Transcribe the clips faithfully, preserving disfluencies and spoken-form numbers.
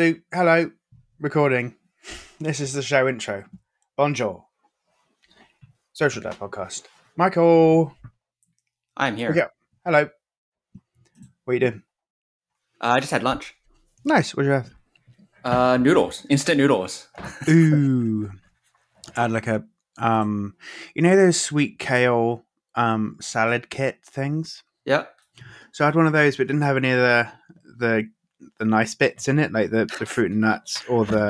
Do hello, recording. This is the show intro. Bonjour. Social Dad Podcast. Michael. I'm here. Okay. Hello. What are you doing? Uh, I just had lunch. Nice. What did you have? Uh, noodles. Instant noodles. Ooh. I had like a, um, you know those sweet kale um salad kit things? Yeah. So I had one of those, but didn't have any of the the, the nice bits in it, like the, the fruit and nuts or the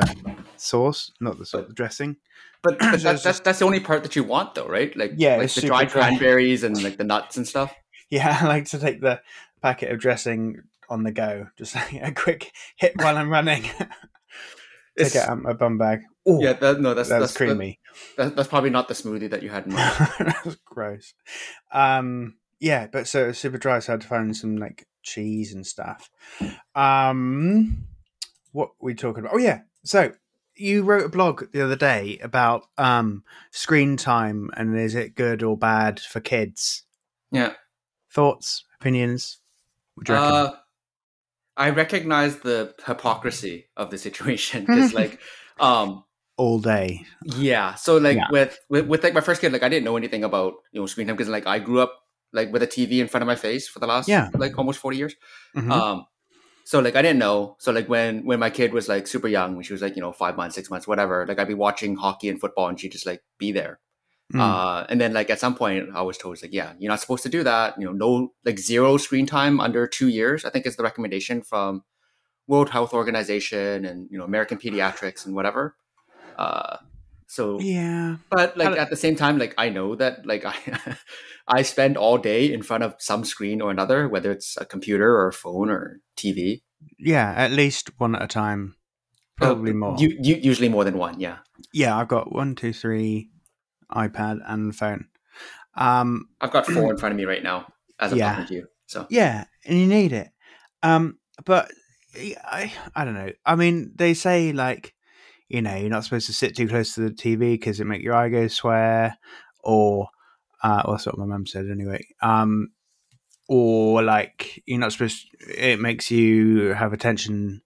sauce, not the sauce, the dressing. But, but that, that's just... that's the only part that you want, though, right? Like, yeah, like the dried cranberries and like the nuts and stuff. Yeah, I like to take the packet of dressing on the go, just like a quick hit while I'm running. Take out my bum bag. Ooh, yeah, that, no, that's that's, that's creamy. That, that, that's probably not the smoothie that you had in mind. That's gross. Um, yeah, but so it was super dry, so I had to find some like cheese and stuff. Um, what were we talking about? Oh yeah, so you wrote a blog the other day about um screen time and is it good or bad for kids? Yeah. Thoughts, opinions? What do you reckon? Uh, I recognize the hypocrisy of the situation. It's like um, all day. Yeah. So like yeah. With, with with like my first kid, like I didn't know anything about you know screen time because like I grew up like with a T V in front of my face for the last yeah. like almost forty years. Mm-hmm. Um, so like I didn't know. So like when when my kid was like super young, when she was like you know five months, six months, whatever, like I'd be watching hockey and football, and she'd just like be there. Uh, and then like at some point I was told like, yeah, you're not supposed to do that. You know, no, like zero screen time under two years, I think is the recommendation from World Health Organization and, you know, American Pediatrics and whatever. Uh, so, yeah, but like at the same time, like I know that like I, I spend all day in front of some screen or another, whether it's a computer or a phone or T V. Yeah. At least one at a time. Probably uh, more. You, you, usually more than one. Yeah. Yeah. I've got one, two, three. iPad and phone. Um, I've got four in front of me right now as I'm yeah. talking to you. So yeah, and you need it. Um, but I, I don't know. I mean, they say like, you know, you're not supposed to sit too close to the T V because it make your eye go swear, or uh, well, that's what my mum said anyway. Um, or like you're not supposed to, it makes you have attention,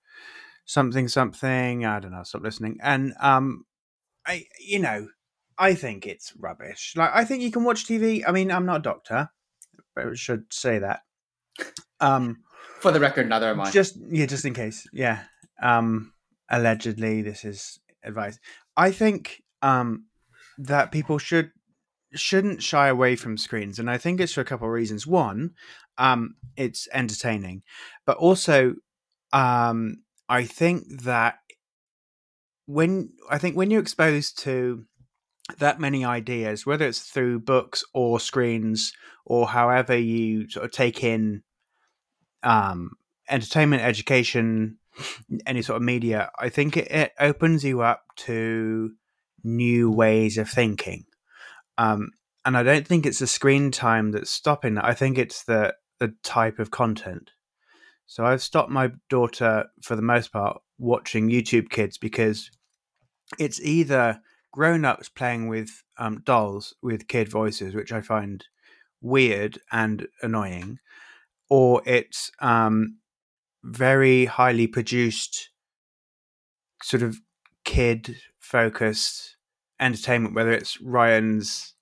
something, something. I don't know. Stop listening. And um, I, you know. I think it's rubbish. Like, I think you can watch T V. I mean, I'm not a doctor, but I should say that. Um, For the record, neither am I. Just, yeah, just in case. Yeah. Um, allegedly, this is advice. I think um, that people should, shouldn't shy away from screens. And I think it's for a couple of reasons. One, um, it's entertaining. But also, um, I think that when I think when you're exposed to that many ideas, whether it's through books or screens or however you sort of take in um, entertainment, education, any sort of media, I think it, it opens you up to new ways of thinking. Um, and I don't think it's the screen time that's stopping that. I think it's the, the type of content. So I've stopped my daughter, for the most part, watching YouTube Kids because it's either grown-ups playing with um, dolls with kid voices, which I find weird and annoying, or it's um, very highly produced sort of kid-focused entertainment, whether it's Ryan's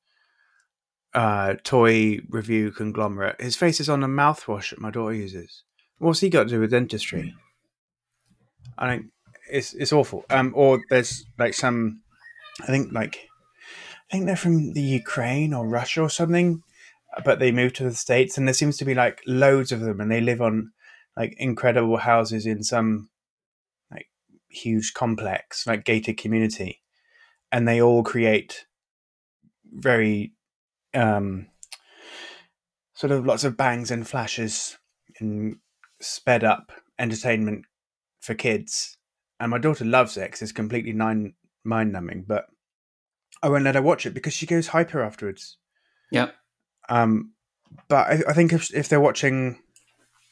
uh, toy review conglomerate. His face is on a mouthwash that my daughter uses. What's he got to do with dentistry? I don't... It's, it's awful. Um, or there's like some... I think like, I think they're from the Ukraine or Russia or something, but they moved to the States, and there seems to be like loads of them, and they live on like incredible houses in some like huge complex, like gated community, and they all create very um, sort of lots of bangs and flashes and sped up entertainment for kids, and my daughter loves it because it's completely nine. mind numbing, but I won't let her watch it because she goes hyper afterwards. Yeah. Um, but I, I think if if they're watching,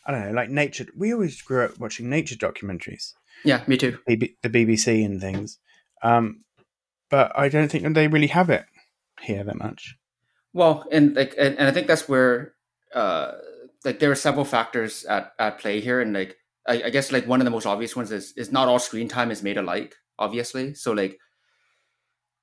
I don't know, like nature, we always grew up watching nature documentaries. Yeah, me too. The, the B B C and things. Um, but I don't think that they really have it here that much. Well, and like, and, and I think that's where, uh, like there are several factors at, at play here, and like I, I guess like one of the most obvious ones is is not all screen time is made alike, obviously. So like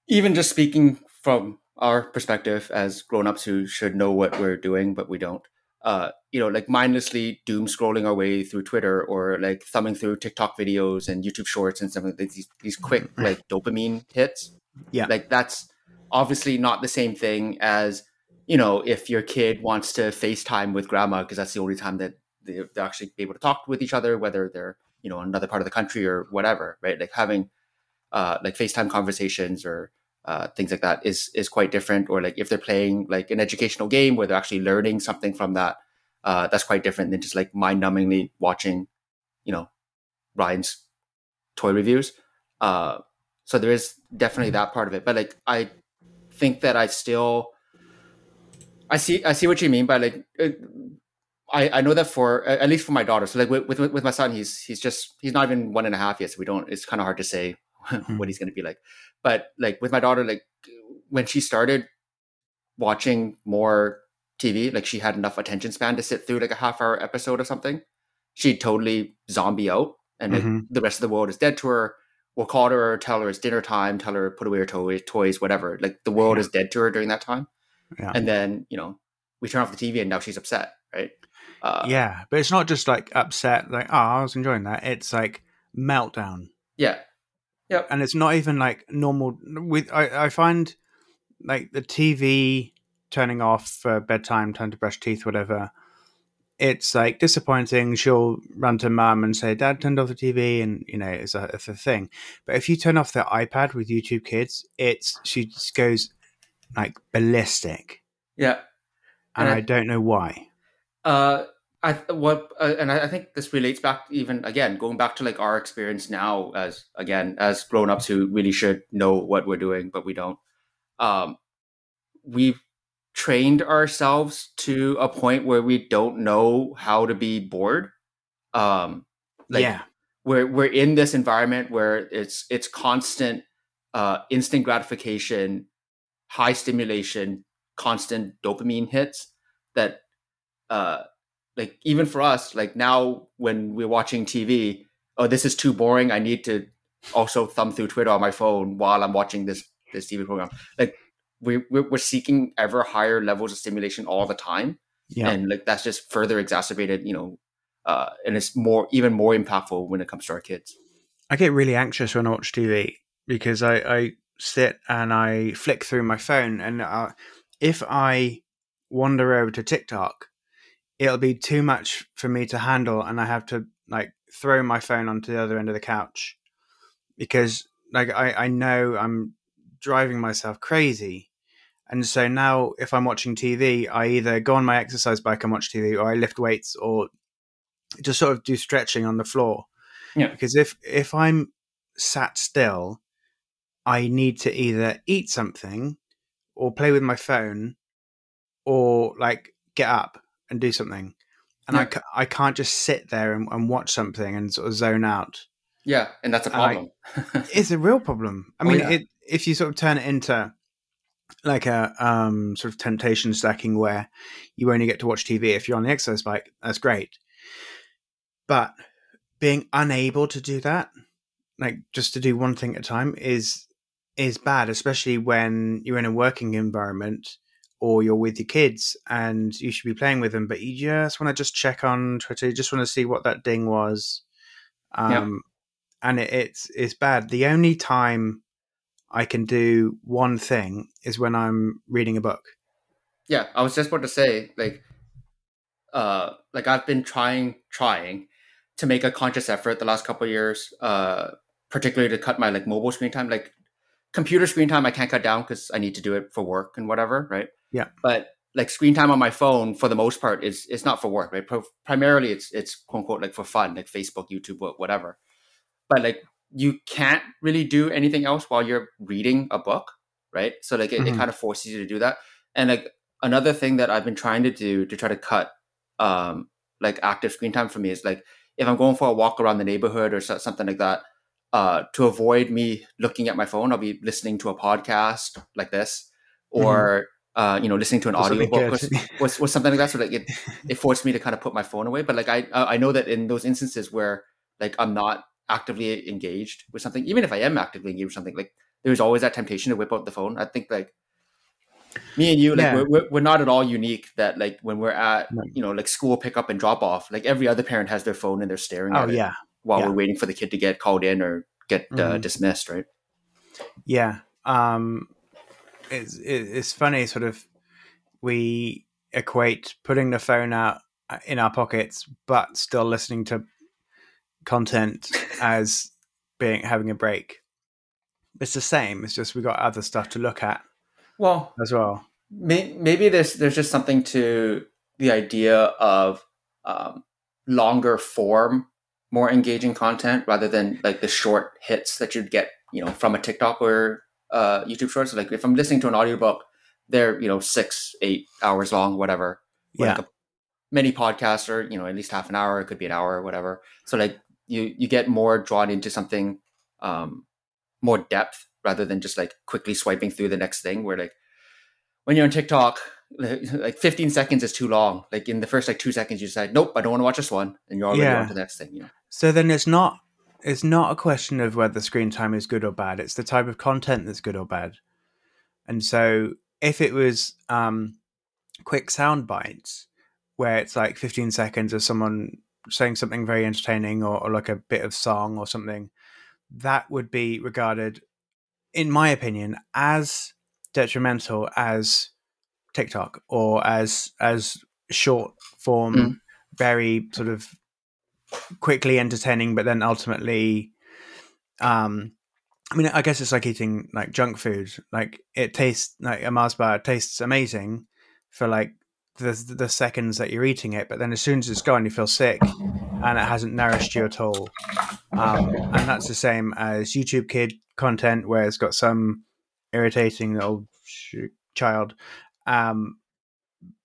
even just speaking from our perspective as grown-ups who should know what we're doing, but we don't, uh, you know, like mindlessly doom scrolling our way through Twitter or like thumbing through TikTok videos and YouTube Shorts and something like these, these quick like dopamine hits. Yeah. Like that's obviously not the same thing as, you know, if your kid wants to FaceTime with grandma, because that's the only time that they're actually able to talk with each other, whether they're, you know, in another part of the country or whatever, right? Like having uh, like FaceTime conversations or uh, things like that is is quite different. Or like if they're playing like an educational game where they're actually learning something from that, uh, that's quite different than just like mind-numbingly watching, you know, Ryan's toy reviews. Uh, so there is definitely that part of it. But like I think that I still, I see I see what you mean by like, it, I, I know that for, at least for my daughter. So like with, with with my son, he's he's just, he's not even one and a half yet. So we don't, it's kind of hard to say what he's going to be like. But like with my daughter, like when she started watching more T V, like she had enough attention span to sit through like a half hour episode or something. She'd totally zombie out and mm-hmm. like, the rest of the world is dead to her. We'll call her, tell her it's dinner time, tell her put away her to- toys, whatever. Like the world yeah. is dead to her during that time. Yeah. And then, you know, we turn off the T V and now she's upset, right? Uh, yeah, but it's not just like upset, like, oh, I was enjoying that. It's like meltdown. Yeah. Yep. And it's not even like normal. With I, I find like the T V turning off for bedtime, time to brush teeth, whatever. It's like disappointing. She'll run to mum and say, Dad turned off the T V. And, you know, it's a, it's a thing. But if you turn off their iPad with YouTube Kids, it's she just goes like ballistic. Yeah. And, and I, I don't know why. Uh, I what, uh, and I, I think this relates back even again going back to like our experience now as again as grown-ups who really should know what we're doing but we don't. Um, we've trained ourselves to a point where we don't know how to be bored. Um, like yeah, we're we're in this environment where it's it's constant, uh, instant gratification, high stimulation, constant dopamine hits that. Uh, like even for us, like now when we're watching T V, oh, this is too boring. I need to also thumb through Twitter on my phone while I'm watching this, this T V program. Like we, we're, we're seeking ever higher levels of stimulation all the time. Yeah. And like, that's just further exacerbated, you know, uh, and it's more, even more impactful when it comes to our kids. I get really anxious when I watch T V because I, I sit and I flick through my phone and uh, if I wander over to TikTok, it'll be too much for me to handle. And I have to like throw my phone onto the other end of the couch because like, I, I know I'm driving myself crazy. And so now if I'm watching T V, I either go on my exercise bike and watch T V or I lift weights or just sort of do stretching on the floor. Yeah. Because if, if I'm sat still, I need to either eat something or play with my phone or like get up and do something. And yeah. I, ca- I can't just sit there and, and watch something and sort of zone out. Yeah. And that's a problem. I, it's a real problem. I oh, mean, yeah. it, if you sort of turn it into like a um, sort of temptation stacking where you only get to watch T V if you're on the exercise bike, that's great. But being unable to do that, like just to do one thing at a time is, is bad, especially when you're in a working environment or you're with your kids and you should be playing with them, but you just want to just check on Twitter. You just want to see what that ding was. Um, yeah. And it, it's, it's bad. The only time I can do one thing is when I'm reading a book. Yeah. I was just about to say like, uh, like I've been trying, trying to make a conscious effort the last couple of years, uh, particularly to cut my like mobile screen time, like computer screen time. I can't cut down cause I need to do it for work and whatever. Right. Yeah. But like screen time on my phone for the most part is it's not for work, right? Pro- primarily it's it's quote unquote like for fun, like Facebook, YouTube, whatever. But like you can't really do anything else while you're reading a book, right? So like it, mm-hmm. it kind of forces you to do that. And like another thing that I've been trying to do to try to cut um like active screen time for me is like if I'm going for a walk around the neighborhood or so, something like that, uh to avoid me looking at my phone, I'll be listening to a podcast like this or mm-hmm. uh, you know, listening to an audiobook or, or, or something like that. So like it, it forced me to kind of put my phone away. But like, I, I know that in those instances where like, I'm not actively engaged with something, even if I am actively engaged with something, like there's always that temptation to whip out the phone. I think like me and you, like yeah. we're, we're, we're not at all unique that like when we're at, no. you know, like school pickup and drop off, like every other parent has their phone and they're staring oh, at it yeah. while yeah. we're waiting for the kid to get called in or get mm-hmm. uh, dismissed. Right. Yeah. Um, it's, it's funny sort of, we equate putting the phone out in our pockets, but still listening to content as being, having a break. It's the same. It's just, we got other stuff to look at. Well, as well, may, maybe there's there's just something to the idea of um, longer form, more engaging content rather than like the short hits that you'd get, you know, from a TikTok or uh, YouTube Shorts. Like if I'm listening to an audiobook, they're, you know, six, eight hours long, whatever. Yeah. Like a, many podcasts are, you know, at least half an hour. It could be an hour or whatever. So like you you get more drawn into something, um, more depth, rather than just like quickly swiping through the next thing, where like when you're on TikTok, like fifteen seconds is too long. Like in the first like two seconds, you decide, nope, I don't want to watch this one. And you're already yeah. on to the next thing. You know? So then it's not, it's not a question of whether screen time is good or bad. It's the type of content that's good or bad. And so if it was um, quick sound bites where it's like fifteen seconds of someone saying something very entertaining or, or like a bit of song or something, that would be regarded, in my opinion, as detrimental as TikTok or as as short form, mm. very sort of quickly entertaining, but then ultimately, um, I mean, I guess it's like eating like junk food. Like it tastes like a Mars bar tastes amazing for like the the seconds that you're eating it, but then as soon as it's gone, you feel sick and it hasn't nourished you at all. Um, and that's the same as YouTube Kids content where it's got some irritating little child um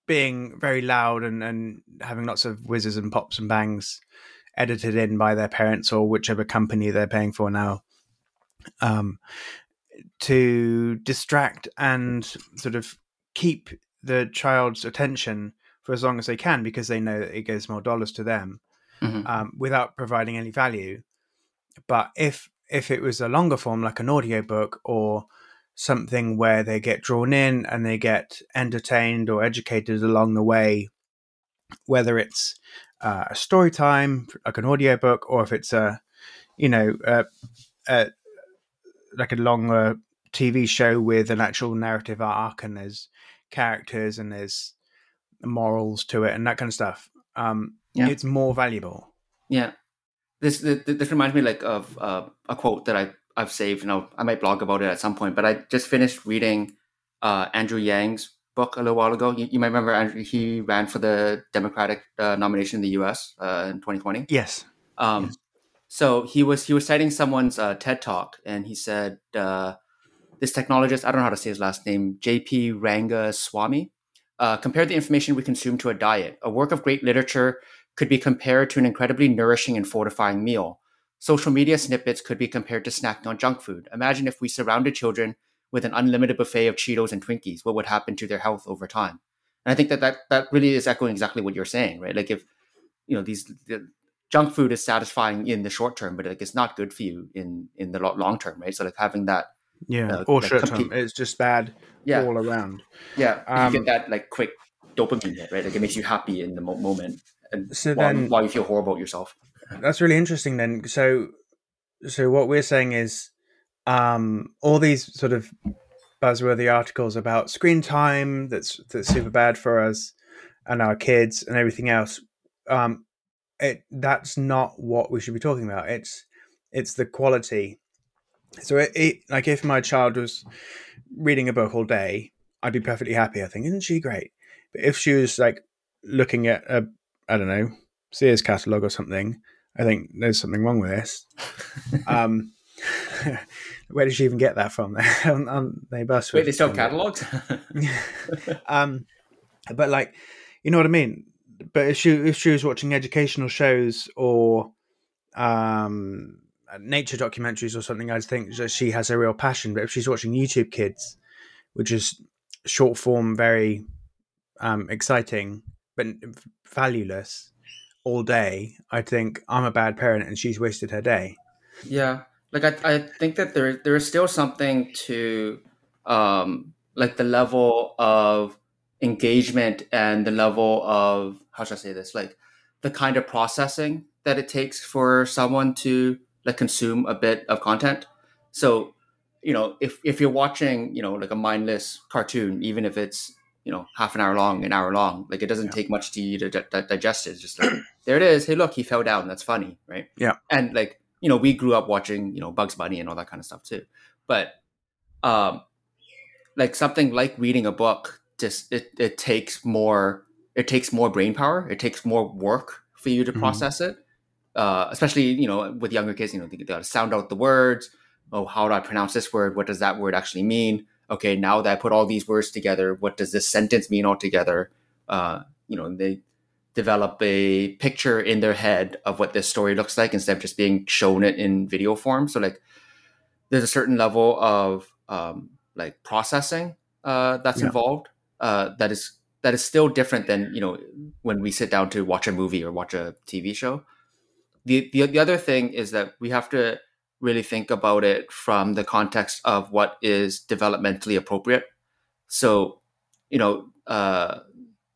being very loud and and having lots of whizzes and pops and bangs edited in by their parents or whichever company they're paying for now, um to distract and sort of keep the child's attention for as long as they can, because they know that it goes more dollars to them, mm-hmm. um, without providing any value. But if If it was a longer form, like an audiobook or something where they get drawn in and they get entertained or educated along the way, whether it's uh, a story time, like an audiobook, or if it's a, you know, a, a, like a longer T V show with an actual narrative arc and there's characters and there's morals to it and that kind of stuff, um, yeah. it's more valuable. Yeah. This, this this reminds me like of uh, a quote that I I've saved, and I'll, I might blog about it at some point. But I just finished reading uh, Andrew Yang's book a little while ago. You, you might remember Andrew, he ran for the Democratic uh, nomination in the U S uh, in twenty twenty. Yes. Um. Yes. So he was he was citing someone's uh, TED talk, and he said uh, this technologist, I don't know how to say his last name, J P Rangaswamy, uh, compared the information we consume to a diet, a work of great literature could be compared to an incredibly nourishing and fortifying meal. Social media snippets could be compared to snacking on junk food. Imagine if we surrounded children with an unlimited buffet of Cheetos and Twinkies, what would happen to their health over time? And I think that that, that really is echoing exactly what you're saying, right? Like if, you know, these the junk food is satisfying in the short term, but like it's not good for you in, in the long term, right? So like having that. Yeah, uh, or like short complete, term. It's just bad yeah. all around. Yeah, um, you get that like quick dopamine hit, right? Like it makes you happy in the mo- moment. And so while, then, while you feel horrible at yourself. That's really interesting then. So so what we're saying is um, all these sort of buzzworthy articles about screen time that's that's super bad for us and our kids and everything else, um, it that's not what we should be talking about. It's it's the quality. So it, it, like if my child was reading a book all day, I'd be perfectly happy. I think, isn't she great? But if she was like looking at a I don't know, Sears catalogue or something, I think there's something wrong with this. um, where did she even get that from? on, on, they bust. Wait, they sell catalogues? um, but like, you know what I mean? But if she, if she was watching educational shows or um, nature documentaries or something, I'd think that she has a real passion. But if she's watching YouTube Kids, which is short form, very um, exciting, but valueless all day, I think I'm a bad parent and she's wasted her day. Yeah. Like, I I think that there there is still something to um, like the level of engagement and the level of, how should I say this? Like the kind of processing that it takes for someone to like consume a bit of content. So, you know, if, if you're watching, you know, like a mindless cartoon, even if it's, you know, half an hour long, an hour long, like it doesn't yeah. take much to you to di- di- digest it. It's just like, there it is. Hey, look, he fell down. That's funny. Right. Yeah. And like, you know, we grew up watching, you know, Bugs Bunny and all that kind of stuff too. But um, like something like reading a book, just it, it takes more, it takes more brain power. It takes more work for you to mm-hmm. process it. Uh, especially, you know, with younger kids, you know, they, they got to sound out the words. Oh, how do I pronounce this word? What does that word actually mean? Okay, now that I put all these words together, what does this sentence mean altogether? Uh, you know, they develop a picture in their head of what this story looks like instead of just being shown it in video form. So like there's a certain level of um, like processing uh, that's yeah. involved uh, that is that is still different than, you know, when we sit down to watch a movie or watch a T V show. The, the the other thing is that we have to really think about it from the context of what is developmentally appropriate. So, you know, uh,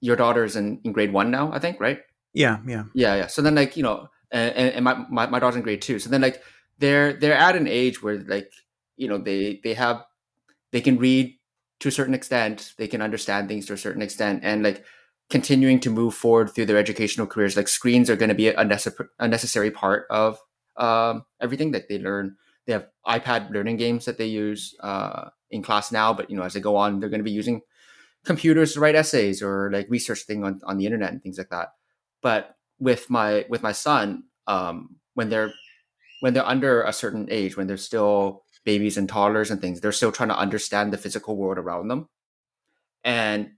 your daughter's in, in grade one now, I think, right? Yeah, yeah. Yeah, yeah. So then like, you know, and, and my, my, my daughter's in grade two. So then like they're they're at an age where like, you know, they, they have, they can read to a certain extent, they can understand things to a certain extent, and like continuing to move forward through their educational careers, like screens are going to be a necessary, unnecessary part of um, everything that they learn. They have iPad learning games that they use uh, in class now, but you know, as they go on, they're going to be using computers to write essays or like research thing on, on the internet and things like that. But with my with my son, um, when they're when they're under a certain age, when they're still babies and toddlers and things, they're still trying to understand the physical world around them, and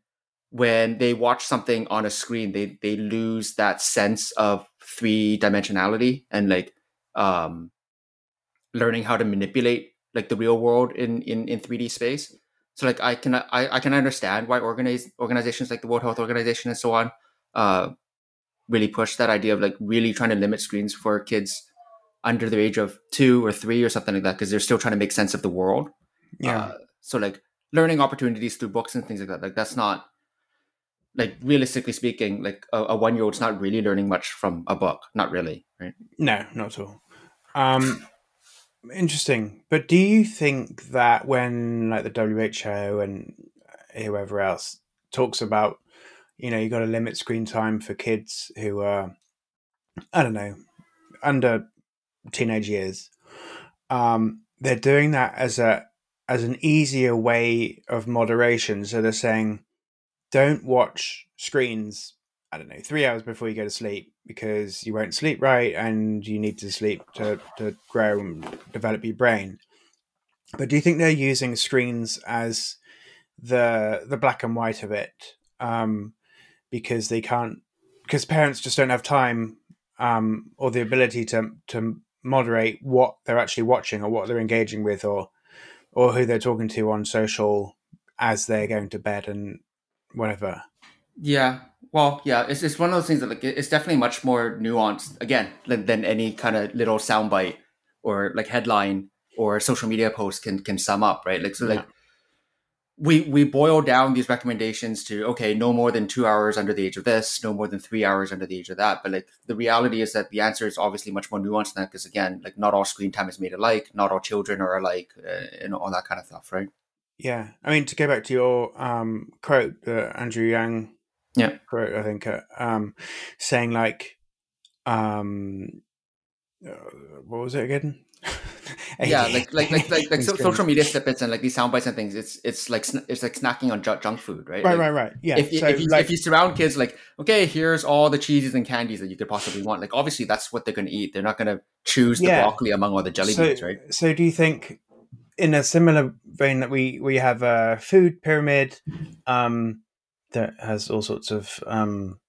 when they watch something on a screen, they they lose that sense of three dimensionality and like um, learning how to manipulate like the real world in, in, in three D space. So like I can I, I can understand why organize, organizations like the World Health Organization and so on uh, really push that idea of like really trying to limit screens for kids under the age of two or three or something like that, because they're still trying to make sense of the world. Yeah. Uh, so like learning opportunities through books and things like that, like that's not. Like realistically speaking, like a, a one-year-old's not really learning much from a book. Not really, right? No, not at all. Um, interesting. But do you think that when like the W H O and whoever else talks about, you know, you got to limit screen time for kids who are, I don't know, under teenage years, um, they're doing that as a as an easier way of moderation. So they're saying, don't watch screens, I don't know, three hours before you go to sleep, because you won't sleep right and you need to sleep to, to grow and develop your brain. But do you think they're using screens as the the black and white of it? Um, because they can't, because parents just don't have time um, or the ability to to moderate what they're actually watching or what they're engaging with or or who they're talking to on social as they're going to bed and whatever. Yeah. Well, yeah, it's it's one of those things that like it's definitely much more nuanced again than, than any kind of little soundbite or like headline or social media post can can sum up, right? Like so yeah. like we we boil down these recommendations to okay, no more than two hours under the age of this, no more than three hours under the age of that. But like the reality is that the answer is obviously much more nuanced than that, because again, like not all screen time is made alike, not all children are alike, uh, and all that kind of stuff, right? Yeah, I mean, to go back to your um, quote, uh, Andrew Yang yeah. quote, I think, uh, um, saying like, um, uh, what was it again? yeah, like like like like, like so, social media snippets and like these sound bites and things. It's it's like it's like snacking on ju- junk food, right? Right, like, right, right. Yeah. If, so, if, you, like, if you surround kids, like, okay, here's all the cheeses and candies that you could possibly want. Like, obviously, that's what they're going to eat. They're not going to choose the yeah. broccoli among all the jelly so, beans, right? So, do you think? In a similar vein that we, we have a food pyramid um, that has all sorts of um,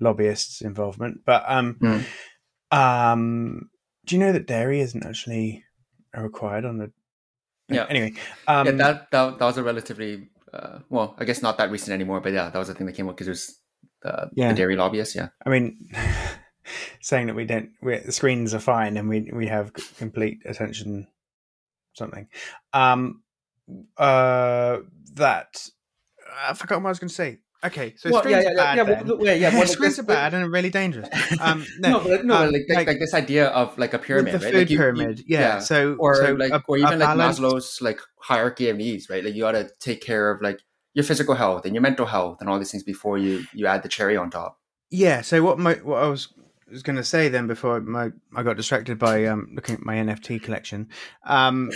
lobbyists' involvement. But um, mm. um, do you know that dairy isn't actually required on the... Yeah. Anyway. Um, yeah, that, that that was a relatively Uh, well, I guess not that recent anymore, but yeah, that was the thing that came up because it was uh, yeah. the dairy lobbyists. Yeah. I mean, saying that we don't, we're, the screens are fine and we, we have complete attention something. Um, uh, that, I forgot what I was going to say. Okay, so well, screens yeah, yeah, are bad. Yeah, then. Well, yeah, yeah, well, screens like, are bad and really dangerous. Um, no, no, but, no um, like, like, like this idea of like a pyramid, the right? The food like you, pyramid, you, yeah. yeah. So, or so like, a, or even like balanced... Maslow's like hierarchy of needs, right? Like you got to take care of like your physical health and your mental health and all these things before you you add the cherry on top. Yeah. So what my what I was was going to say then before my I got distracted by um, looking at my N F T collection. Um,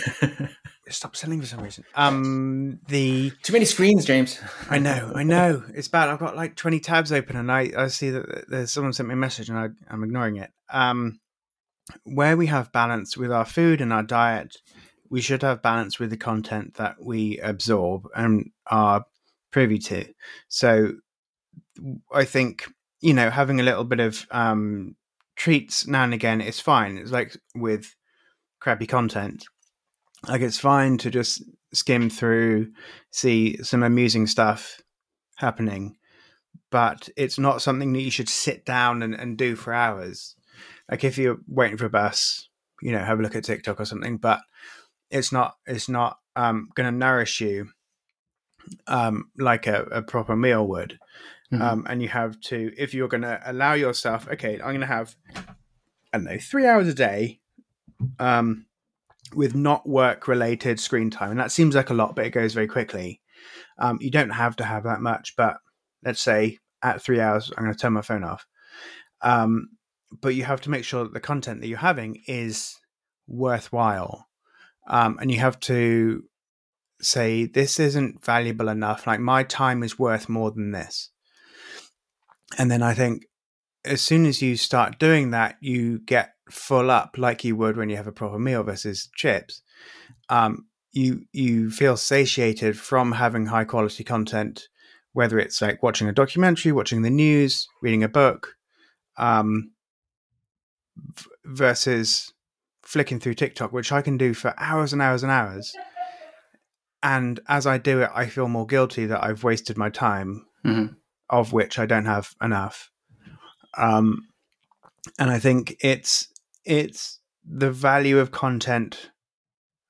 Stop selling for some reason. Um, the too many screens, James. I know, I know. It's bad. I've got like twenty tabs open, and I, I see that there's someone sent me a message, and I, I'm ignoring it. Um, where we have balance with our food and our diet, we should have balance with the content that we absorb and are privy to. So, I think you know having a little bit of um, treats now and again is fine. It's like with crappy content. Like it's fine to just skim through, see some amusing stuff happening, but it's not something that you should sit down and, and do for hours. Like if you're waiting for a bus, you know, have a look at TikTok or something, but it's not, it's not um, going to nourish you um, like a, a proper meal would. Mm-hmm. Um, and you have to, if you're going to allow yourself, okay, I'm going to have, I don't know, three hours a day, um, with not work-related screen time. And that seems like a lot, but it goes very quickly. Um, you don't have to have that much, but let's say at three hours, I'm going to turn my phone off. Um, but you have to make sure that the content that you're having is worthwhile. Um, and you have to say, this isn't valuable enough. Like my time is worth more than this. And then I think as soon as you start doing that, you get full up like you would when you have a proper meal versus chips. Um, you you feel satiated from having high quality content, whether it's like watching a documentary, watching the news, reading a book, um, v- versus flicking through TikTok, which I can do for hours and hours and hours. And as I do it, I feel more guilty that I've wasted my time, mm-hmm. of which I don't have enough. Um, and I think it's it's the value of content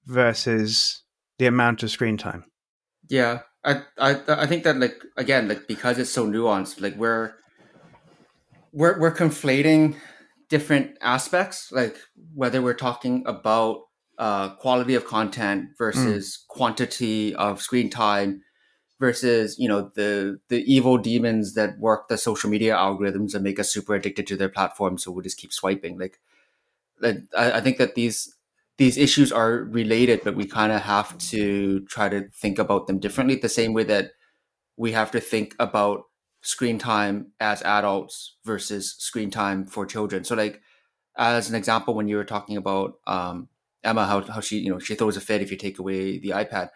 versus the amount of screen time. Yeah, I I I think that like again like because it's so nuanced, like we're we're we're conflating different aspects, like whether we're talking about uh, quality of content versus mm. quantity of screen time versus you know the the evil demons that work the social media algorithms and make us super addicted to their platform, so we'll just keep swiping. Like, like I, I think that these these issues are related, but we kind of have to try to think about them differently. The same way that we have to think about screen time as adults versus screen time for children. So, like as an example, when you were talking about um, Emma, how how she you know she throws a fit if you take away the iPad,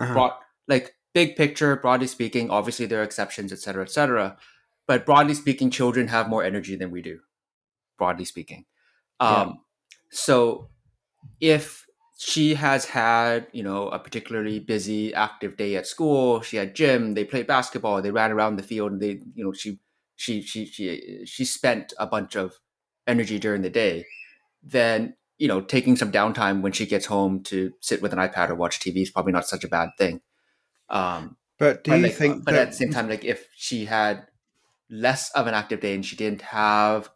uh-huh. brought like. Big picture, broadly speaking, obviously there are exceptions, et cetera, et cetera. But broadly speaking, children have more energy than we do, broadly speaking. Um, yeah. So if she has had, you know, a particularly busy, active day at school, she had gym, they played basketball, they ran around the field, and they, you know, she, she, she, she, she spent a bunch of energy during the day, then, you know, taking some downtime when she gets home to sit with an iPad or watch T V is probably not such a bad thing. Um, but do you like, think? But that... at the same time, like if she had less of an active day and she didn't have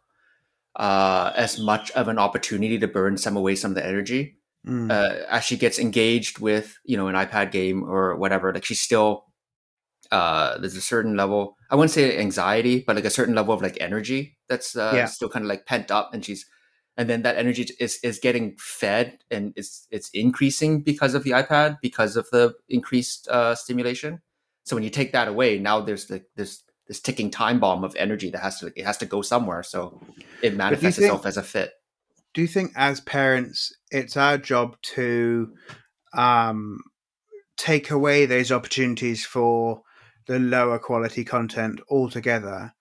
uh, as much of an opportunity to burn some away some of the energy, mm. uh, as she gets engaged with you know an iPad game or whatever, like she's still uh, there's a certain level. I wouldn't say anxiety, but like a certain level of like energy that's uh, yeah. still kind of like pent up, and she's and then that energy is is getting fed and it's it's increasing because of the iPad, because of the increased uh, stimulation. So when you take that away, now there's like this this ticking time bomb of energy that has to it has to go somewhere. So it manifests think, itself as a fit. Do you think as parents, it's our job to um, take away those opportunities for the lower quality content altogether?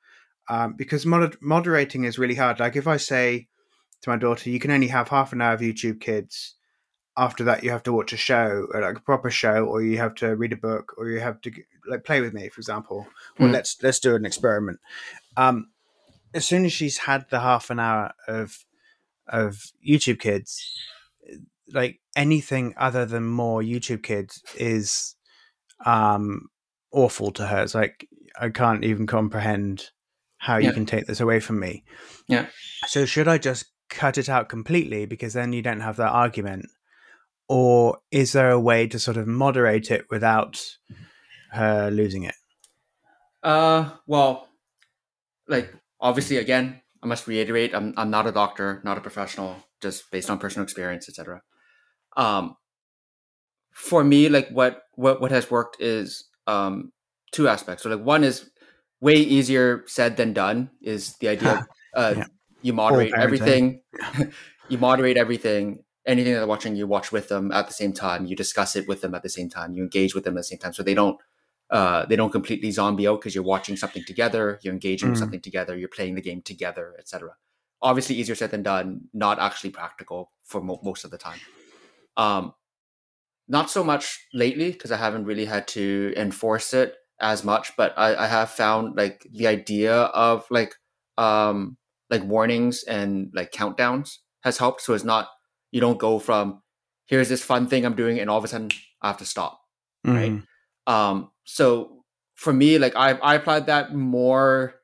Um, because moder- moderating is really hard. Like if I say to my daughter, you can only have half an hour of YouTube Kids after that you have to watch a show, like a proper show, or you have to read a book, or you have to like play with me, for example, or mm. let's let's do an experiment. Um, as soon as she's had the half an hour of of YouTube Kids, like anything other than more YouTube Kids is um awful to her. It's like, I can't even comprehend how yeah. you can take this away from me. Yeah. So should I just cut it out completely because then you don't have that argument? Or is there a way to sort of moderate it without her losing it? Uh, well, like, obviously, again, I must reiterate, I'm I'm not a doctor, not a professional, just based on personal experience, et cetera. Um, for me, like what, what, what has worked is um, two aspects. So like one is way easier said than done, is the idea of uh, yeah. you moderate everything. You moderate everything. Anything that they're watching, you watch with them at the same time. You discuss it with them at the same time. You engage with them at the same time. So they don't uh, they don't completely zombie out, because you're watching something together, you're engaging mm. with something together, you're playing the game together, et cetera. Obviously easier said than done, not actually practical for mo- most of the time. Um, not so much lately, because I haven't really had to enforce it as much, but I, I have found like the idea of like um, like warnings and like countdowns has helped. So it's not, you don't go from, here's this fun thing I'm doing, and all of a sudden I have to stop, mm. right? Um, so for me, like I, I applied that more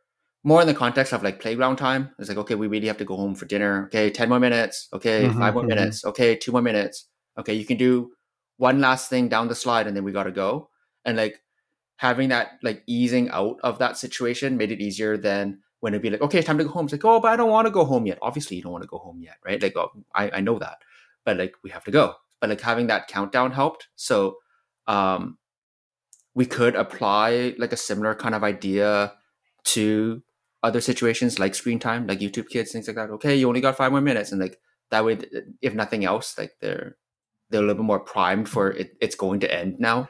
more in the context of like playground time. It's like, okay, we really have to go home for dinner. Okay, ten more minutes. Okay, mm-hmm, five more mm-hmm. minutes. Okay, two more minutes. Okay, you can do one last thing down the slide, and then we got to go. And like having that like easing out of that situation made it easier than when it'd be like, okay, it's time to go home. It's like, oh, but I don't want to go home yet. Obviously, you don't want to go home yet, right? Like, oh, I, I know that, but like, we have to go. But like having that countdown helped. So um, we could apply like a similar kind of idea to other situations like screen time, like YouTube Kids, things like that. Okay, you only got five more minutes. And like that way, if nothing else, like they're, they're a little bit more primed for it, it's going to end now.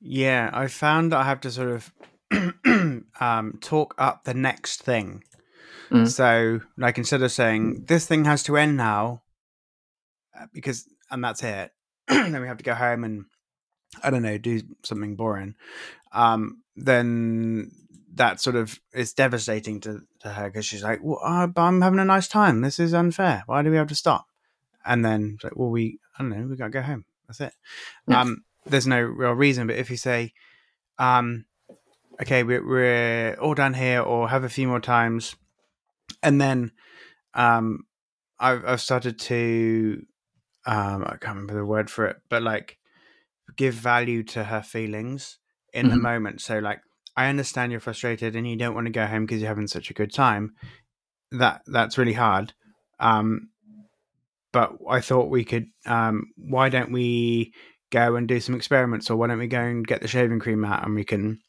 Yeah, I found that I have to sort of um, talk up the next thing. Mm. So, like, instead of saying this thing has to end now, uh, because and that's it, then we have to go home and I don't know, do something boring. Um, then that sort of is devastating to, to her, because she's like, well, uh, I'm having a nice time. This is unfair. Why do we have to stop? And then, like, well, we I don't know, we gotta go home. That's it. Yes. Um, there's no real reason, but if you say, um. okay, we're, we're all done here, or have a few more times. And then um, I've, I've started to, um, I can't remember the word for it, but like give value to her feelings in mm-hmm. the moment. So like, I understand you're frustrated and you don't want to go home because you're having such a good time. That that's really hard. Um, but I thought we could, um, why don't we go and do some experiments, or why don't we go and get the shaving cream out and we can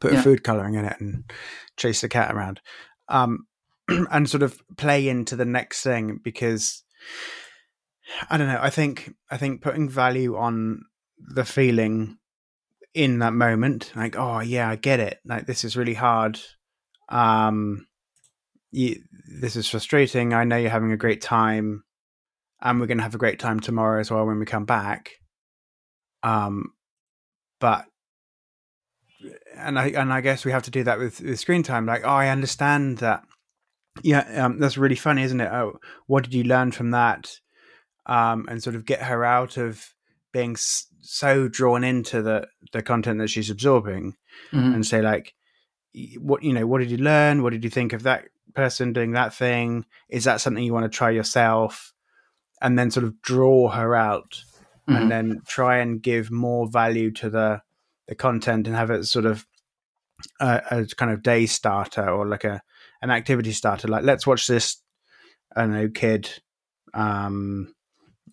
put yeah. food coloring in it and chase the cat around, um, and sort of play into the next thing, because I don't know. I think, I think putting value on the feeling in that moment, like, oh yeah, I get it. Like, this is really hard. Um, you, this is frustrating. I know you're having a great time, and we're going to have a great time tomorrow as well when we come back. Um, but, And I and I guess we have to do that with, with screen time. Like, oh, I understand that. Yeah, um, that's really funny, isn't it? Oh, what did you learn from that? Um, and sort of get her out of being s- so drawn into the, the content that she's absorbing, mm-hmm. and say like, what you know, what did you learn? What did you think of that person doing that thing? Is that something you want to try yourself? And then sort of draw her out, mm-hmm. and then try and give more value to the. the content, and have it sort of a, a kind of day starter, or like a, an activity starter. Like, let's watch this, I don't know, kid um,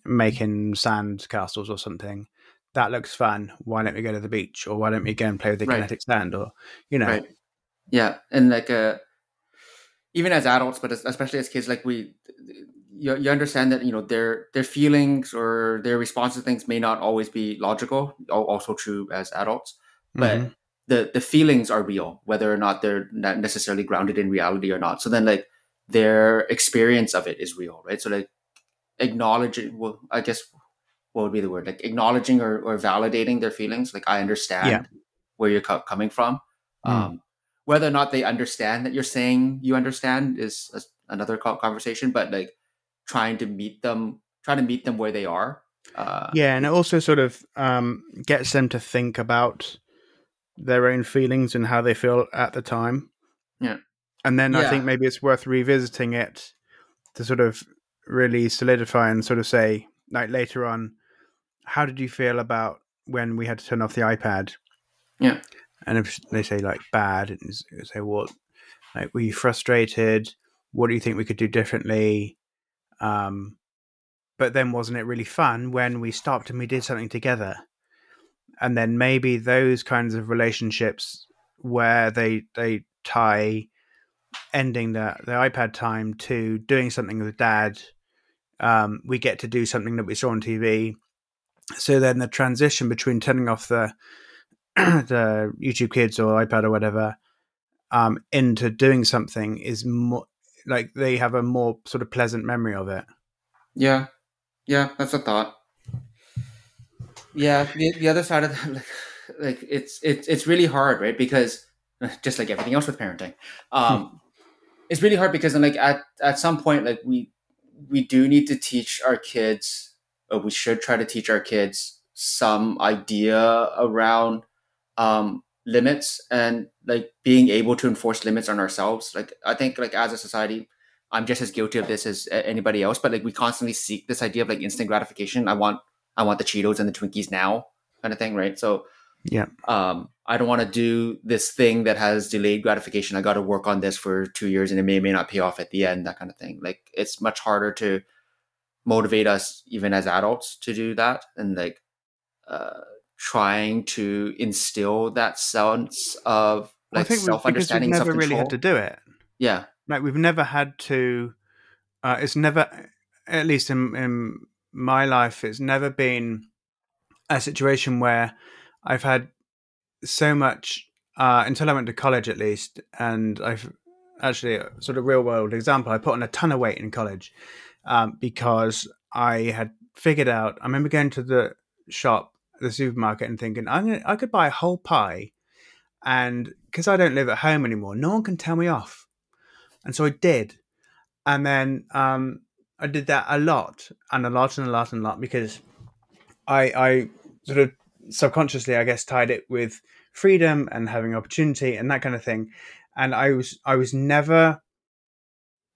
making sand castles or something. That looks fun. Why don't we go to the beach, or why don't we go and play with the right. kinetic sand, or, you know. Right. Yeah. And like, uh, even as adults, but especially as kids, like we, you, you understand that, you know, their, their feelings or their response to things may not always be logical, also true as adults, but mm-hmm. the, the feelings are real, whether or not they're not necessarily grounded in reality or not. So then like their experience of it is real, right? So like acknowledging, well, I guess what would be the word, like acknowledging or, or validating their feelings. Like, I understand yeah. where you're co- coming from. Mm. Um, whether or not they understand that you're saying you understand is a, another conversation, but like trying to meet them, trying to meet them where they are. Uh, yeah. And it also sort of um, gets them to think about their own feelings and how they feel at the time. Yeah. And then yeah. I think maybe it's worth revisiting it to sort of really solidify and sort of say, like, later on, how did you feel about when we had to turn off the iPad? Yeah. And if they say, like, bad, and say, what, like, were you frustrated? What do you think we could do differently? Um, but then wasn't it really fun when we stopped and we did something together? And then maybe those kinds of relationships where they they tie ending the, the iPad time to doing something with dad, um, we get to do something that we saw on T V. So then the transition between turning off the the YouTube Kids or iPad or whatever, um, into doing something is more like they have a more sort of pleasant memory of it. Yeah. Yeah. That's a thought. Yeah. The, the other side of that, like, like it's, it's, it's really hard, right? Because just like everything else with parenting, um, hmm. it's really hard because then like at, at some point, like we, we do need to teach our kids, or we should try to teach our kids some idea around, um limits and like being able to enforce limits on ourselves. Like I think like as a society, I'm just as guilty of this as anybody else, but like we constantly seek this idea of like instant gratification. I want I want the Cheetos and the Twinkies now kind of thing, right? So yeah, um I don't want to do this thing that has delayed gratification. I got to work on this for two years and it may or may not pay off at the end, that kind of thing. Like it's much harder to motivate us even as adults to do that, and like uh trying to instill that sense of like self-understanding, because we've never really had to do it. Yeah, like we've never had to. Uh, it's never, at least in, in my life, it's never been a situation where I've had so much uh, until I went to college, at least. And I've actually sort of real-world example. I put on a ton of weight in college um, because I had figured out. I remember going to the shop, the supermarket, and thinking I'm gonna, I could buy a whole pie, and because I don't live at home anymore, no one can tell me off. And so I did, and then um, I did that a lot and a lot and a lot and a lot, because I, I sort of subconsciously, I guess, tied it with freedom and having opportunity and that kind of thing. And I was I was never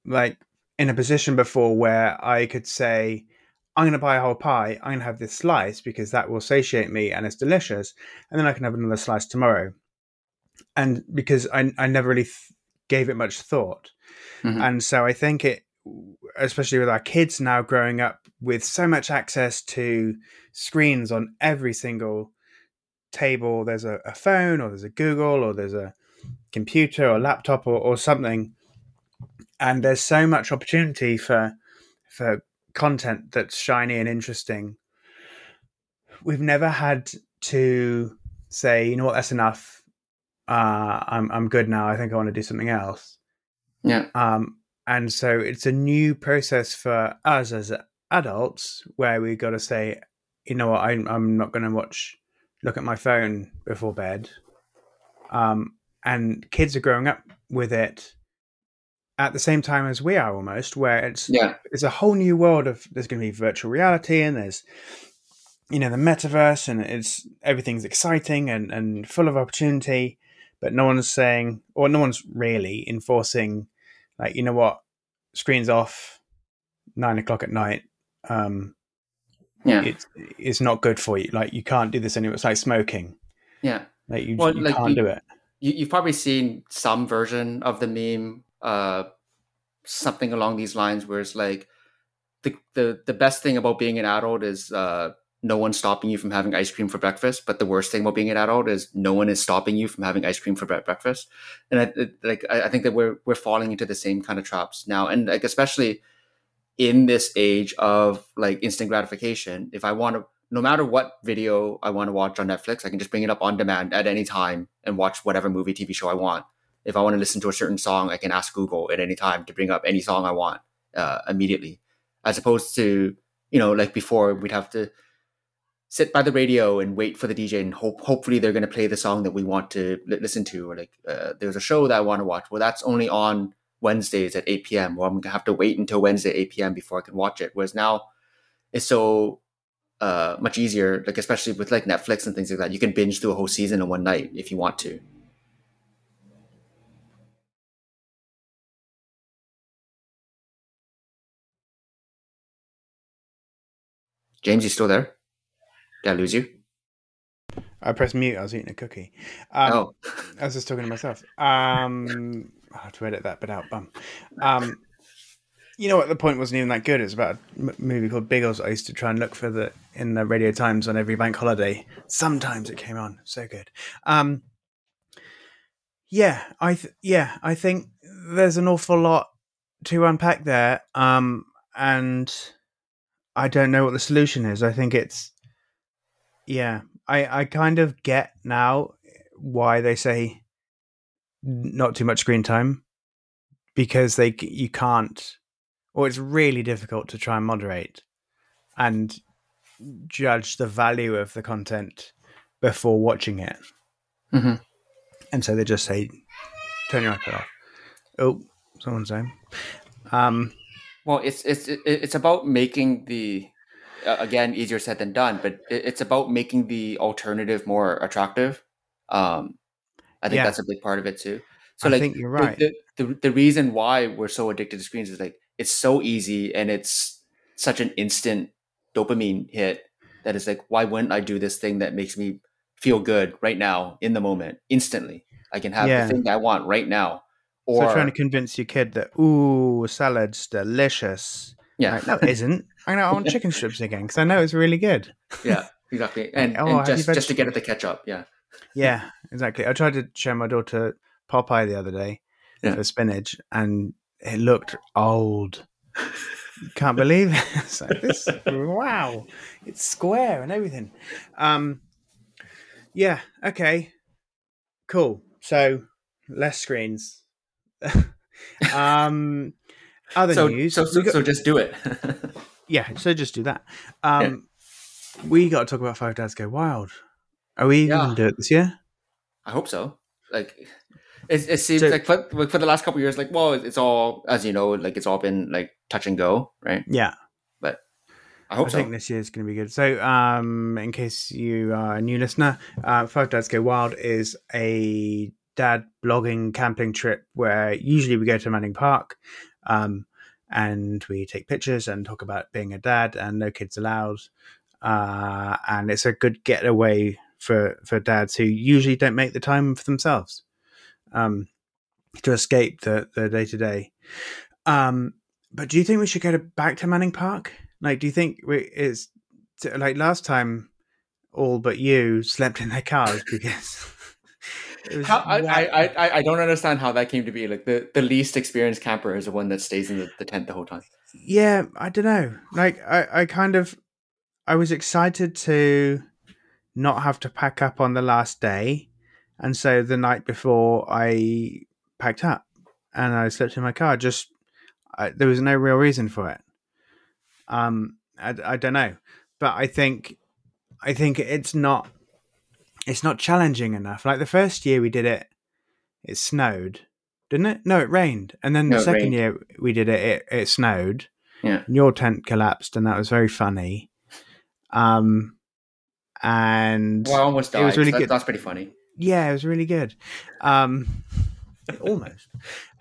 like in a position before where I could say, I'm going to buy a whole pie. I'm going to have this slice because that will satiate me and it's delicious. And then I can have another slice tomorrow. And because I, I never really th- gave it much thought. Mm-hmm. And so I think it, especially with our kids now growing up with so much access to screens on every single table, there's a, a phone, or there's a Google, or there's a computer or laptop or, or something. And there's so much opportunity for, for, content that's shiny and interesting. We've never had to say, you know what, that's enough. Uh, I'm I'm good now. I think I want to do something else. Yeah. Um. And so it's a new process for us as adults where we've got to say, you know what, I'm I'm not going to watch, look at my phone before bed. Um. And kids are growing up with it at the same time as we are, almost, where it's yeah. it's a whole new world of, there's going to be virtual reality and there's, you know, the metaverse, and it's, everything's exciting and, and full of opportunity, but no one's saying, or no one's really enforcing, like, you know what, screens off nine o'clock at night. Um, yeah. It's, it's not good for you. Like, you can't do this anymore. It's like smoking. Yeah. Like you, well, you like can't you, do it. You, you've probably seen some version of the meme, uh something along these lines, where it's like the, the the best thing about being an adult is uh no one stopping you from having ice cream for breakfast, but the worst thing about being an adult is no one is stopping you from having ice cream for breakfast. And I it, like I, I think that we're we're falling into the same kind of traps now, and like especially in this age of like instant gratification. If I want to, no matter what video I want to watch on Netflix, I can just bring it up on demand at any time and watch whatever movie, T V show I want. If I want to listen to a certain song, I can ask Google at any time to bring up any song I want uh, immediately, as opposed to, you know, like before, we'd have to sit by the radio and wait for the D J and hope, hopefully they're going to play the song that we want to li- listen to. Or like, uh, there's a show that I want to watch. Well, that's only on Wednesdays at eight p.m. Or I'm going to have to wait until Wednesday at eight p.m. before I can watch it. Whereas now it's so uh, much easier, like especially with like Netflix and things like that. You can binge through a whole season in one night if you want to. James, you still there? Did I lose you? I pressed mute. I was eating a cookie. Um, oh. I was just talking to myself. Um, I have to edit that bit out, bum. Um, you know what? The point wasn't even that good. It was about a m- movie called Biggles. I used to try and look for the in the Radio Times on every bank holiday. Sometimes it came on. So good. Um, yeah, I th- yeah, I think there's an awful lot to unpack there, um, and I don't know what the solution is. I think it's... Yeah, I, I kind of get now why they say not too much screen time, because they you can't, or it's really difficult to try and moderate and judge the value of the content before watching it. Mm-hmm. And so they just say, turn your iPad off. Oh, someone's home. Um, well, it's it's it's about making the... Again, easier said than done, but it's about making the alternative more attractive. Um, I think yeah. that's a big part of it too. So, I like, think you're right. The, the the reason why we're so addicted to screens is like it's so easy and it's such an instant dopamine hit that it's like, why wouldn't I do this thing that makes me feel good right now in the moment, instantly? I can have yeah. the thing I want right now. Or so trying to convince your kid that ooh, salad's delicious. Yeah, like, no, it isn't. I know I want chicken strips again because I know it's really good. Yeah, exactly. And, like, oh, and just, just to get at the ketchup. Yeah. Yeah, exactly. I tried to show my daughter Popeye the other day yeah. for spinach, and it looked old. Can't believe it. It's like this. Wow, it's square and everything. Um, yeah. Okay. Cool. So less screens. um, other so, news. So so, got- so just do it. Yeah, so just do that. Um, yeah. We got to talk about Five Dads Go Wild. Are we yeah. going to do it this year? I hope so. Like, it, it seems so, like for, for the last couple of years, like, well, it's all, as you know, like it's all been like touch and go, right? Yeah. But I hope I so. I think this year is going to be good. So um, in case you are a new listener, uh, Five Dads Go Wild is a dad blogging camping trip where usually we go to Manning Park. Um And we take pictures and talk about being a dad and no kids allowed. Uh, and it's a good getaway for, for dads who usually don't make the time for themselves um, to escape the, the day-to-day. Um, but do you think we should go to, back to Manning Park? Like, do you think we, it's... Like, last time, all but you slept in their cars because... How, I, I, I, I don't understand how that came to be. Like the, the least experienced camper is the one that stays in the, the tent the whole time. Yeah, I don't know. Like I, I kind of, I was excited to not have to pack up on the last day. And so the night before I packed up and I slept in my car, just, I, there was no real reason for it. Um, I, I don't know, but I think, I think it's not, It's not challenging enough. Like the first year we did it, it snowed, didn't it? No, it rained. And then the no, second year we did it, it, it snowed. Yeah. Your tent collapsed, and that was very funny. Um, and well, I almost died. It was really so good. That's pretty funny. Yeah, it was really good. Um, almost.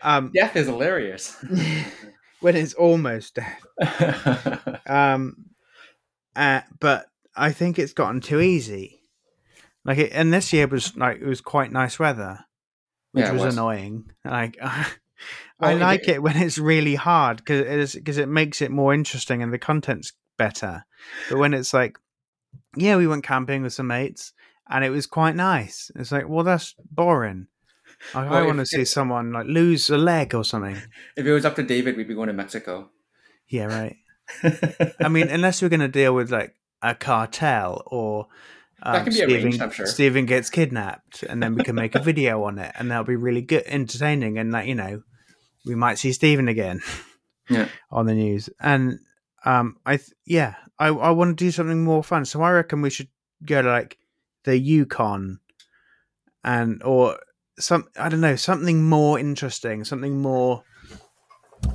Um, death is hilarious when it's almost death. um, uh, but I think it's gotten too easy. Like it, and this year was like it was quite nice weather, which yeah, was, was annoying. Like I well, like it, it when it's really hard because because it, it makes it more interesting and the content's better. But when it's like, yeah, we went camping with some mates and it was quite nice. It's like, well, that's boring. Like, well, I want to see it, someone like lose a leg or something. If it was up to David, we'd be going to Mexico. Yeah, right. I mean, unless we're going to deal with like a cartel or. Um, that can be Steven, arranged, I'm sure. Steven gets kidnapped, and then we can make a video on it, and that'll be really good, entertaining, and like you know, we might see Steven again yeah. on the news. And um, I th- yeah, I, I want to do something more fun. So I reckon we should go to like the Yukon and or some, I don't know, something more interesting, something more,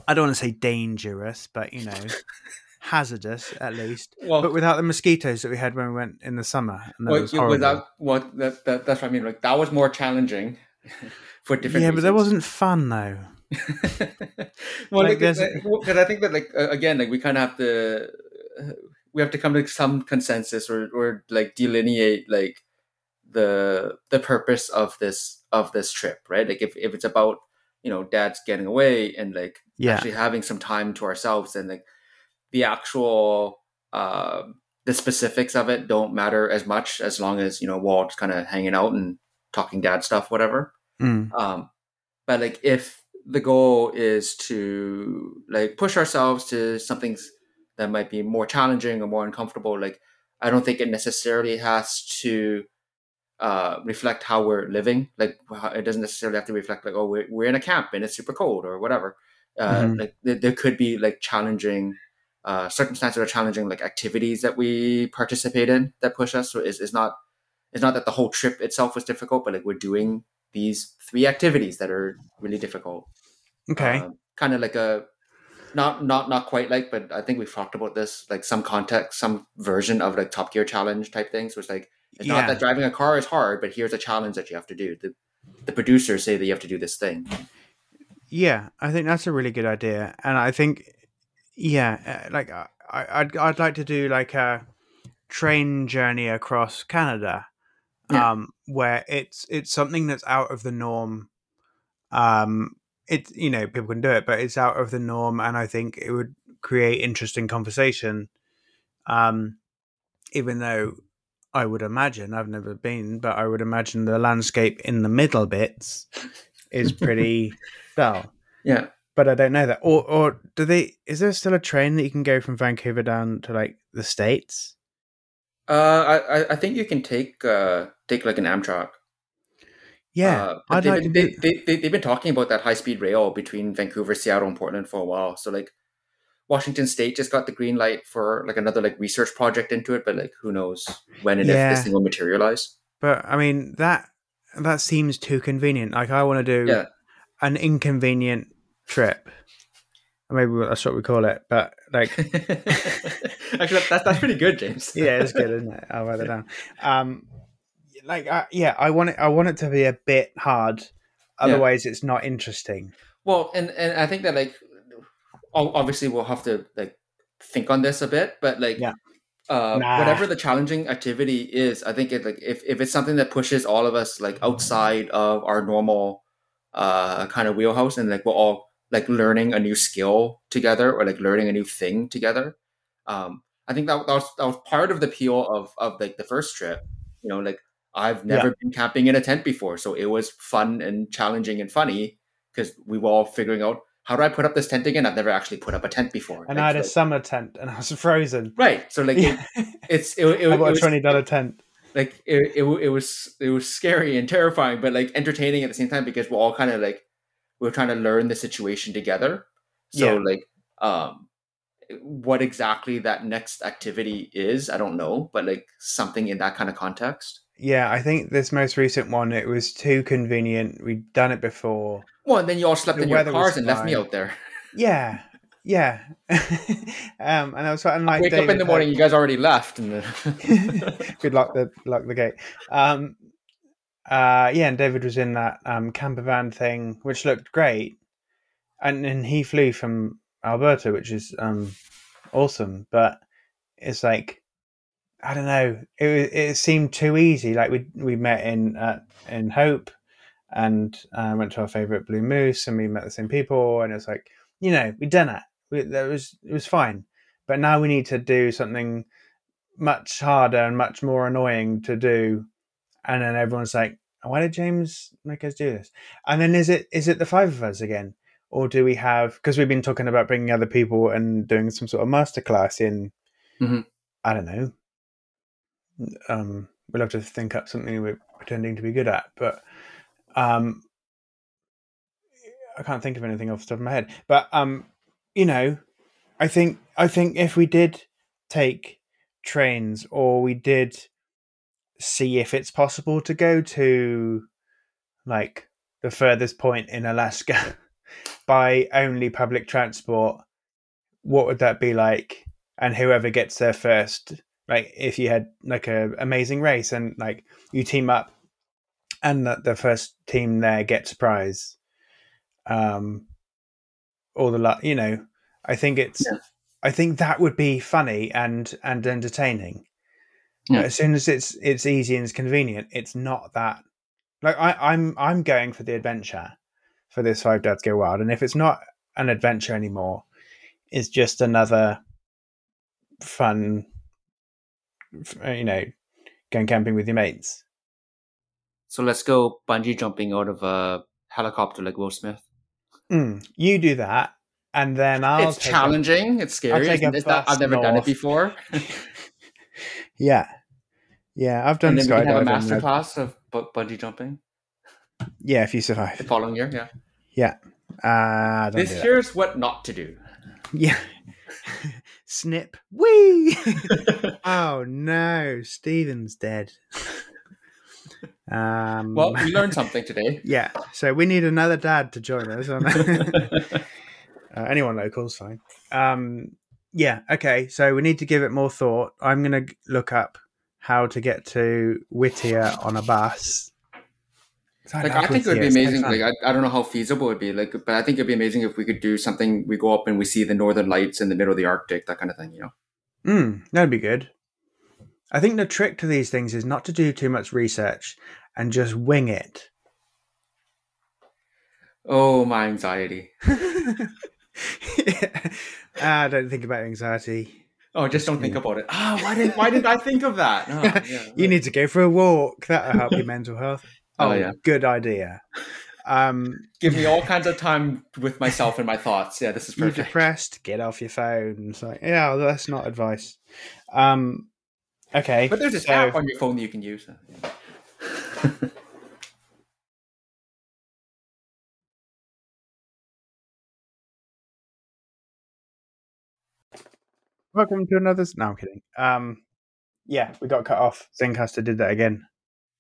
I don't want to say dangerous, but you know, hazardous at least, well, but without the mosquitoes that we had when we went in the summer. And that well, was horrible. Without what well, that, that, that's what I mean. Like that was more challenging for different. Yeah, reasons. But that wasn't fun though. Well, like, because I think that like uh, again, like we kind of have to uh, we have to come to some consensus or or like delineate like the the purpose of this of this trip, right? Like if, if it's about, you know, dad's getting away and like yeah. actually having some time to ourselves, and like the actual uh, the specifics of it don't matter as much as long as, you know, we're just kind of hanging out and talking dad stuff, whatever. Mm. Um, but like if the goal is to like push ourselves to some things that might be more challenging or more uncomfortable, like I don't think it necessarily has to uh, reflect how we're living. Like it doesn't necessarily have to reflect like, oh, we're, we're in a camp and it's super cold or whatever. Uh, mm-hmm. Like th- there could be like challenging uh, circumstances or challenging like activities that we participate in that push us. So it's, it's not, it's not that the whole trip itself was difficult, but like we're doing these three activities that are really difficult. Okay. Um, kind of like a, not, not, not quite like, but I think we've talked about this, like some context, some version of like Top Gear challenge type things, which like, it's yeah. not that driving a car is hard, but here's a challenge that you have to do. The, the producers say that you have to do this thing. Yeah. I think that's a really good idea. And I think, yeah, like I, I'd, I'd like to do like a train journey across Canada. Yeah. Um, where it's it's something that's out of the norm. Um, it's, you know, people can do it, but it's out of the norm, and I think it would create interesting conversation. Um, even though I would imagine, I've never been, but I would imagine the landscape in the middle bits is pretty dull. Yeah, but I don't know that. Or or do they? Is there still a train that you can go from Vancouver down to like the States? Uh, I I think you can take uh take like an Amtrak. Yeah, uh, I'd they've, like been, to... they, they they've been talking about that high speed rail between Vancouver, Seattle, and Portland for a while. So like, Washington State just got the green light for like another like research project into it, but like who knows when and yeah. if this thing will materialize. But I mean that that seems too convenient. Like I want to do yeah. an inconvenient trip. Maybe that's what we call it, but like actually that's that's pretty good, James. Yeah, it's good, isn't it? I'll write that down. Um, like I, yeah, I want it. I want it to be a bit hard, otherwise yeah. it's not interesting. Well, and and I think that like obviously we'll have to like think on this a bit, but like yeah. uh, nah. whatever the challenging activity is, I think it like if if it's something that pushes all of us like outside of our normal uh kind of wheelhouse, and like we're all like learning a new skill together or like learning a new thing together. Um, I think that, that was that was part of the appeal of of like the first trip. You know, like I've never yeah. been camping in a tent before. So it was fun and challenging and funny because we were all figuring out, how do I put up this tent again? I've never actually put up a tent before. And like, I had so, a summer tent and I was frozen. Right. So like yeah. it, it's, it, it, I bought it was a twenty dollars tent. Like it, it, it was, it was scary and terrifying, but like entertaining at the same time, because we're all kind of like, we're trying to learn the situation together. So yeah. like, um, what exactly that next activity is, I don't know, but like something in that kind of context. Yeah. I think this most recent one, it was too convenient. We'd done it before. Well, and then you all slept the in your cars and left me out there. Yeah. Yeah. um, and I was and like, wake David, up in the morning, uh, you guys already left. And the... Good luck. The lock the gate. Um, Uh, yeah, and David was in that um, camper van thing, which looked great, and and he flew from Alberta, which is um, awesome. But it's like, I don't know, it it seemed too easy. Like we we met in uh, in Hope, and uh, went to our favorite Blue Moose, and we met the same people, and it's like, you know, we'd done it. We, that was it was fine, but now we need to do something much harder and much more annoying to do. And then everyone's like, why did James make us do this? And then is it is it the five of us again? Or do we have, because we've been talking about bringing other people and doing some sort of masterclass in, mm-hmm. I don't know. Um, we'll have to think up something we're pretending to be good at. But um, I can't think of anything off the top of my head. But, um, you know, I think I think if we did take trains, or we did see if it's possible to go to like the furthest point in Alaska by only public transport, what would that be like? And whoever gets there first, like if you had like a amazing race and like you team up and the, the first team there gets a prize, um, all the lot, you know, I think it's, yeah. I think that would be funny and, and entertaining. Yeah. As soon as it's, it's easy and it's convenient, it's not that. Like I, I'm, I'm going for the adventure for this Five Dads Go Wild. And if it's not an adventure anymore, it's just another fun, you know, going camping with your mates. So let's go bungee jumping out of a helicopter like Will Smith. Mm, you do that. And then I'll. It's challenging. A, it's scary. It's that, I've never north. done it before. Yeah, yeah, I've done. And then we have a masterclass of b- bungee jumping. Yeah, if you survive the following year. Yeah, yeah. Uh, don't this do year's what not to do. Yeah. Snip. Whee! Oh no, Stephen's dead. Um. Well, we learned something today. Yeah. So we need another dad to join us on. Uh, anyone local's fine. Um, yeah, okay. So we need to give it more thought. I'm going to look up how to get to Whittier on a bus. I, like, I think it would be amazing. Like I, I don't know how feasible it would be. Like, but I think it'd be amazing if we could do something. We go up and we see the Northern Lights in the middle of the Arctic, that kind of thing. You know, mm, that'd be good. I think the trick to these things is not to do too much research and just wing it. Oh, my anxiety. Ah, don't think about anxiety. Oh, just don't think yeah. about it. Ah, oh, why did why did I think of that? Oh, yeah, right. You need to go for a walk. That'll help your mental health. Oh, oh yeah, good idea. Um, give me all kinds of time with myself and my thoughts. Yeah, this is perfect. You're depressed. Get off your phone. It's like, yeah, that's not advice. Um, okay, but there's this so... app on your phone that you can use. Welcome to another... No, I'm kidding. Um, yeah, we got cut off. Zencastr did that again.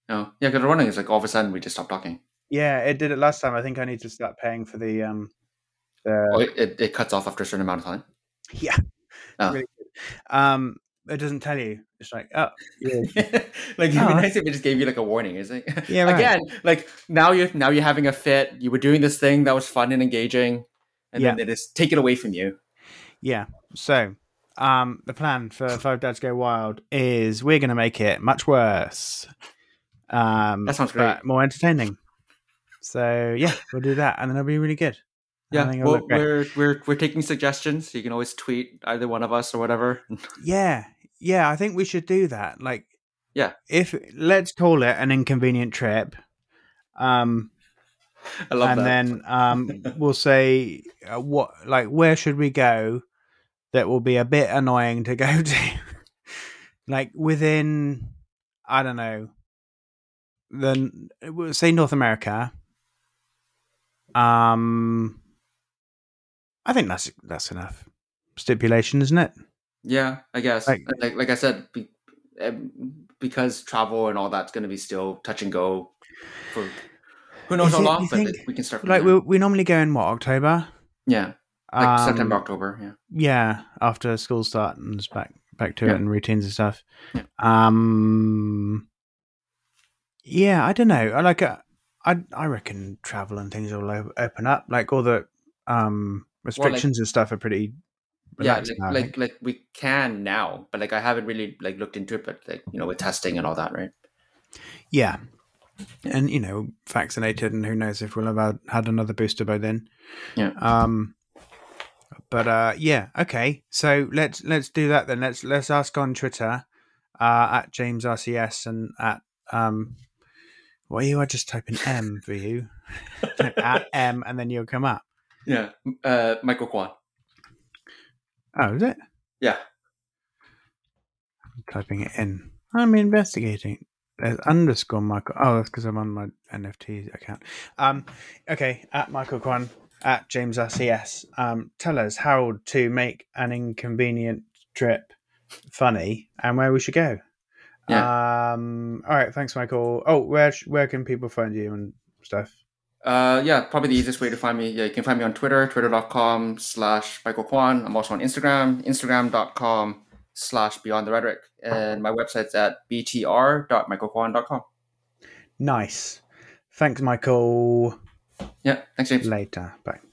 Oh, yeah, because we're running. It's like all of a sudden we just stopped talking. Yeah, it did it last time. I think I need to start paying for the... Um, the... Oh, it, it cuts off after a certain amount of time? Yeah. Oh. Really good. Um, it doesn't tell you. It's like, oh. Yeah. Like, it'd be oh. nice if it just gave you like a warning. It's like, yeah, right. Again, like now you're, now you're having a fit. You were doing this thing that was fun and engaging. And yeah. then they just take it away from you. Yeah, so... Um, the plan for Five Dads Go Wild is we're going to make it much worse. Um, that sounds great. More entertaining. So yeah, we'll do that, and then it'll be really good. Yeah, well, we're we're we're taking suggestions. You can always tweet either one of us or whatever. Yeah, yeah, I think we should do that. Like, yeah, if let's call it an inconvenient trip. Um, I love and that. And then um, we'll say uh, what, like, where should we go? That will be a bit annoying to go to. Like within, I don't know, then we'll say North America. Um, I think that's that's enough stipulation, isn't it? Yeah, I guess. Like like, like I said, be, because travel and all that's going to be still touch and go for who knows how it, long. But think, we can start. From like we we normally go in what, October? Yeah. Like um, September, October, yeah. Yeah, after school starts and back back to yeah. it and routines and stuff. Yeah. Um, yeah, I don't know. I like a, I I reckon travel and things will open up. Like all the um, restrictions well, like, and stuff are pretty. Relaxed yeah, like now, like, like we can now, but like I haven't really like looked into it. But like you know, with testing and all that, right? Yeah, and you know, vaccinated, and who knows if we'll have had, had another booster by then. Yeah. Um. But uh, yeah, okay. So let's let's do that then. Let's let's ask on Twitter uh, at James R C S and at um, what are you? I just type in M for you no, at M and then you'll come up. Yeah, uh, Michael Kwan. Oh, is it? Yeah. I'm typing it in. I'm investigating. There's underscore Michael. Oh, that's because I'm on my N F T account. Um, okay, at Michael Kwan. At James R C S, um, tell us how to make an inconvenient trip funny and where we should go. Yeah. Um, all right. Thanks, Michael. Oh, where where can people find you and stuff? Uh, yeah, probably the easiest way to find me. Yeah, you can find me on Twitter, twitter.com slash Michael Kwan. I'm also on Instagram, instagram.com slash Beyond the Rhetoric. And my website's at b t r dot michael kwan dot com. Nice. Thanks, Michael. Yeah, thanks, James. Later. Bye.